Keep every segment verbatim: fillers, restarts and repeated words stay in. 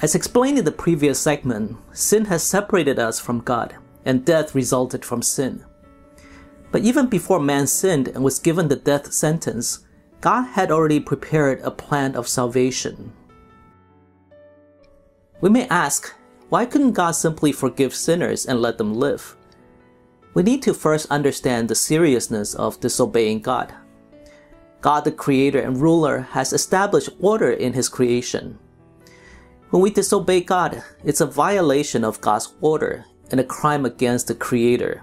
As explained in the previous segment, sin has separated us from God, and death resulted from sin. But even before man sinned and was given the death sentence, God had already prepared a plan of salvation. We may ask, why couldn't God simply forgive sinners and let them live? We need to first understand the seriousness of disobeying God. God, the Creator and Ruler, has established order in His creation. When we disobey God, it's a violation of God's order and a crime against the Creator.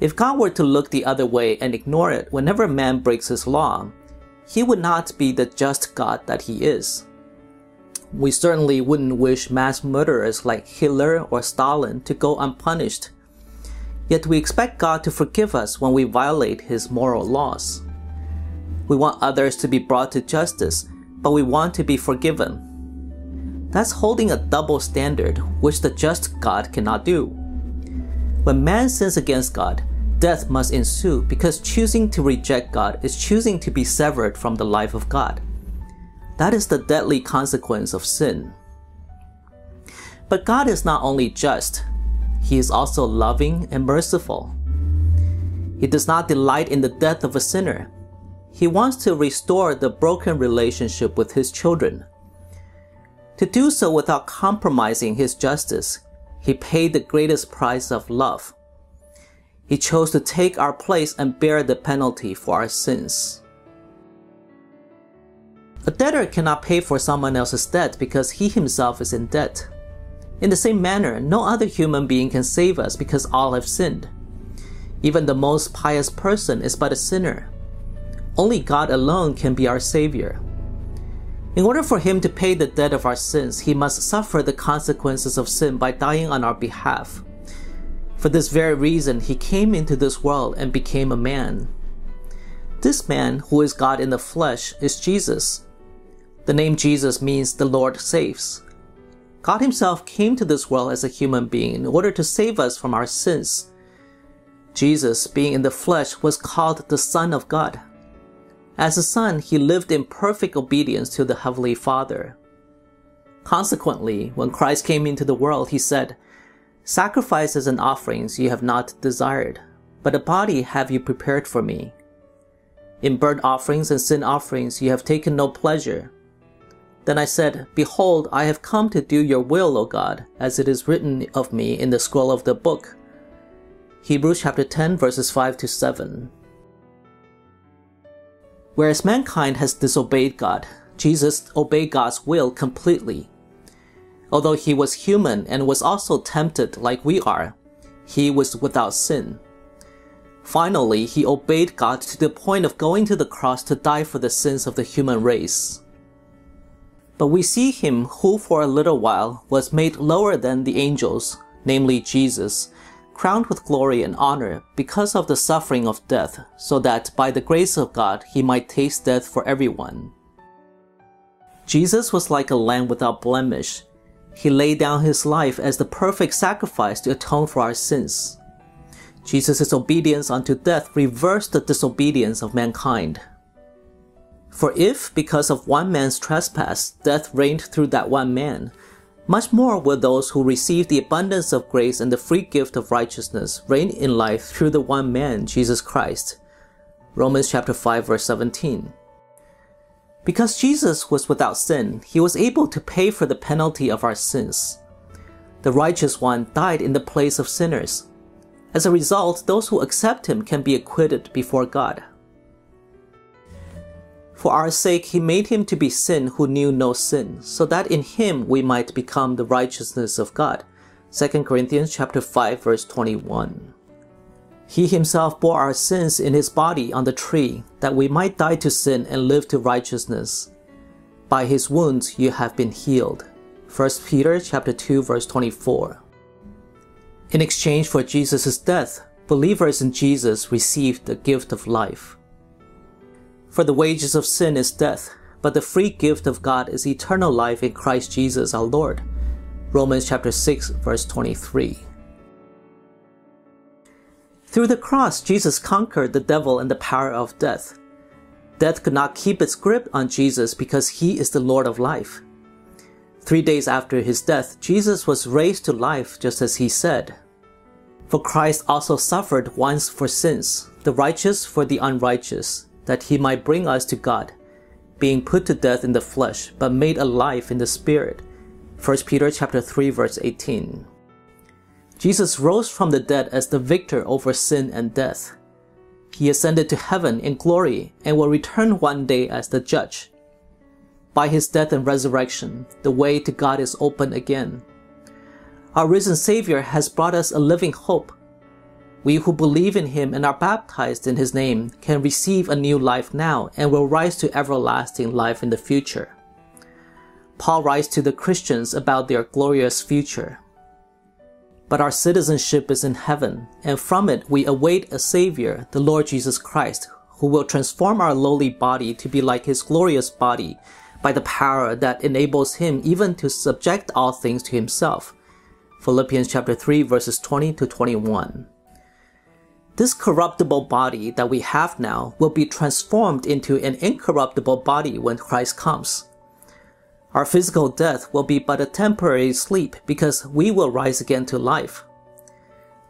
If God were to look the other way and ignore it whenever man breaks His law, He would not be the just God that He is. We certainly wouldn't wish mass murderers like Hitler or Stalin to go unpunished. Yet we expect God to forgive us when we violate His moral laws. We want others to be brought to justice, but we want to be forgiven. That's holding a double standard, which the just God cannot do. When man sins against God, death must ensue because choosing to reject God is choosing to be severed from the life of God. That is the deadly consequence of sin. But God is not only just, He is also loving and merciful. He does not delight in the death of a sinner. He wants to restore the broken relationship with His children. To do so without compromising His justice, He paid the greatest price of love. He chose to take our place and bear the penalty for our sins. A debtor cannot pay for someone else's debt because he himself is in debt. In the same manner, no other human being can save us because all have sinned. Even the most pious person is but a sinner. Only God alone can be our Savior. In order for Him to pay the debt of our sins, He must suffer the consequences of sin by dying on our behalf. For this very reason, He came into this world and became a man. This man, who is God in the flesh, is Jesus. The name Jesus means the Lord saves. God Himself came to this world as a human being in order to save us from our sins. Jesus, being in the flesh, was called the Son of God. As a son, He lived in perfect obedience to the Heavenly Father. Consequently, when Christ came into the world, He said, "Sacrifices and offerings you have not desired, but a body have you prepared for me. In burnt offerings and sin offerings you have taken no pleasure." Then I said, "Behold, I have come to do your will, O God, as it is written of me in the scroll of the book." Hebrews chapter ten, verses five to seven. Whereas mankind has disobeyed God, Jesus obeyed God's will completely. Although He was human and was also tempted like we are, He was without sin. Finally, He obeyed God to the point of going to the cross to die for the sins of the human race. But we see Him who for a little while was made lower than the angels, namely Jesus, crowned with glory and honor because of the suffering of death, so that by the grace of God He might taste death for everyone. Jesus was like a lamb without blemish. He laid down His life as the perfect sacrifice to atone for our sins. Jesus' obedience unto death reversed the disobedience of mankind. For if, because of one man's trespass, death reigned through that one man, much more will those who receive the abundance of grace and the free gift of righteousness reign in life through the one man, Jesus Christ. Romans chapter five, verse seventeen. Because Jesus was without sin, He was able to pay for the penalty of our sins. The righteous one died in the place of sinners. As a result, those who accept Him can be acquitted before God. For our sake He made Him to be sin who knew no sin, so that in Him we might become the righteousness of God. Second Corinthians chapter five, verse twenty-one. He Himself bore our sins in His body on the tree, that we might die to sin and live to righteousness. By His wounds you have been healed. First Peter chapter two, verse twenty-four. In exchange for Jesus' death, believers in Jesus received the gift of life. For the wages of sin is death, but the free gift of God is eternal life in Christ Jesus our Lord. Romans chapter six, verse twenty-three. Through the cross, Jesus conquered the devil and the power of death. Death could not keep its grip on Jesus because He is the Lord of life. Three days after his death, Jesus was raised to life just as he said. For Christ also suffered once for sins, the righteous for the unrighteous, that he might bring us to God, being put to death in the flesh, but made alive in the Spirit. First Peter chapter three verse eighteen. Jesus rose from the dead as the victor over sin and death. He ascended to heaven in glory and will return one day as the judge. By his death and resurrection, the way to God is open again. Our risen Savior has brought us a living hope. We who believe in him and are baptized in his name can receive a new life now and will rise to everlasting life in the future. Paul writes to the Christians about their glorious future. But our citizenship is in heaven, and from it we await a Savior, the Lord Jesus Christ, who will transform our lowly body to be like his glorious body by the power that enables him even to subject all things to himself. Philippians chapter three verses twenty to twenty-one. This corruptible body that we have now will be transformed into an incorruptible body when Christ comes. Our physical death will be but a temporary sleep because we will rise again to life.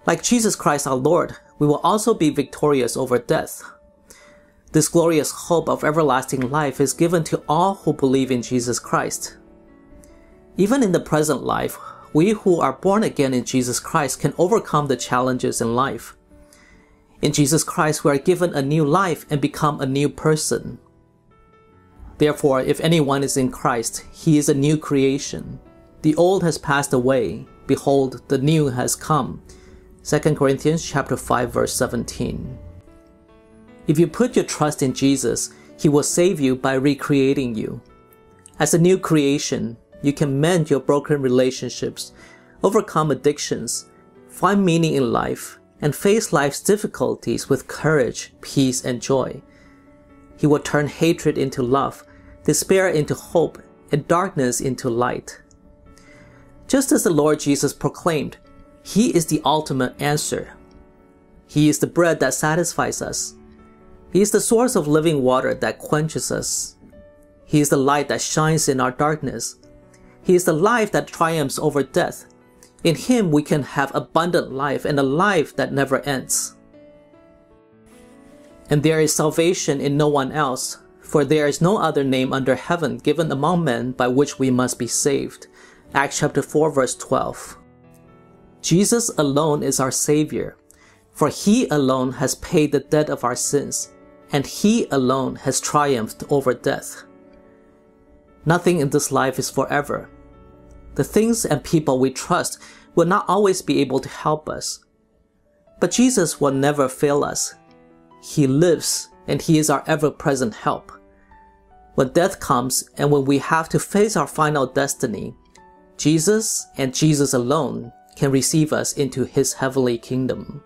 Like Jesus Christ our Lord, we will also be victorious over death. This glorious hope of everlasting life is given to all who believe in Jesus Christ. Even in the present life, we who are born again in Jesus Christ can overcome the challenges in life. In Jesus Christ, we are given a new life and become a new person. Therefore, if anyone is in Christ, he is a new creation. The old has passed away. Behold, the new has come. Second Corinthians chapter five verse seventeen. If you put your trust in Jesus, he will save you by recreating you. As a new creation, you can mend your broken relationships, overcome addictions, find meaning in life, and face life's difficulties with courage, peace, and joy. He will turn hatred into love, despair into hope, and darkness into light. Just as the Lord Jesus proclaimed, he is the ultimate answer. He is the bread that satisfies us. He is the source of living water that quenches us. He is the light that shines in our darkness. He is the life that triumphs over death. In him we can have abundant life and a life that never ends. And there is salvation in no one else, for there is no other name under heaven given among men by which we must be saved. Acts chapter four verse twelve. Jesus alone is our Savior, for he alone has paid the debt of our sins, and he alone has triumphed over death. Nothing in this life is forever. The things and people we trust will not always be able to help us. But Jesus will never fail us. He lives, and he is our ever-present help. When death comes and when we have to face our final destiny, Jesus and Jesus alone can receive us into his heavenly kingdom.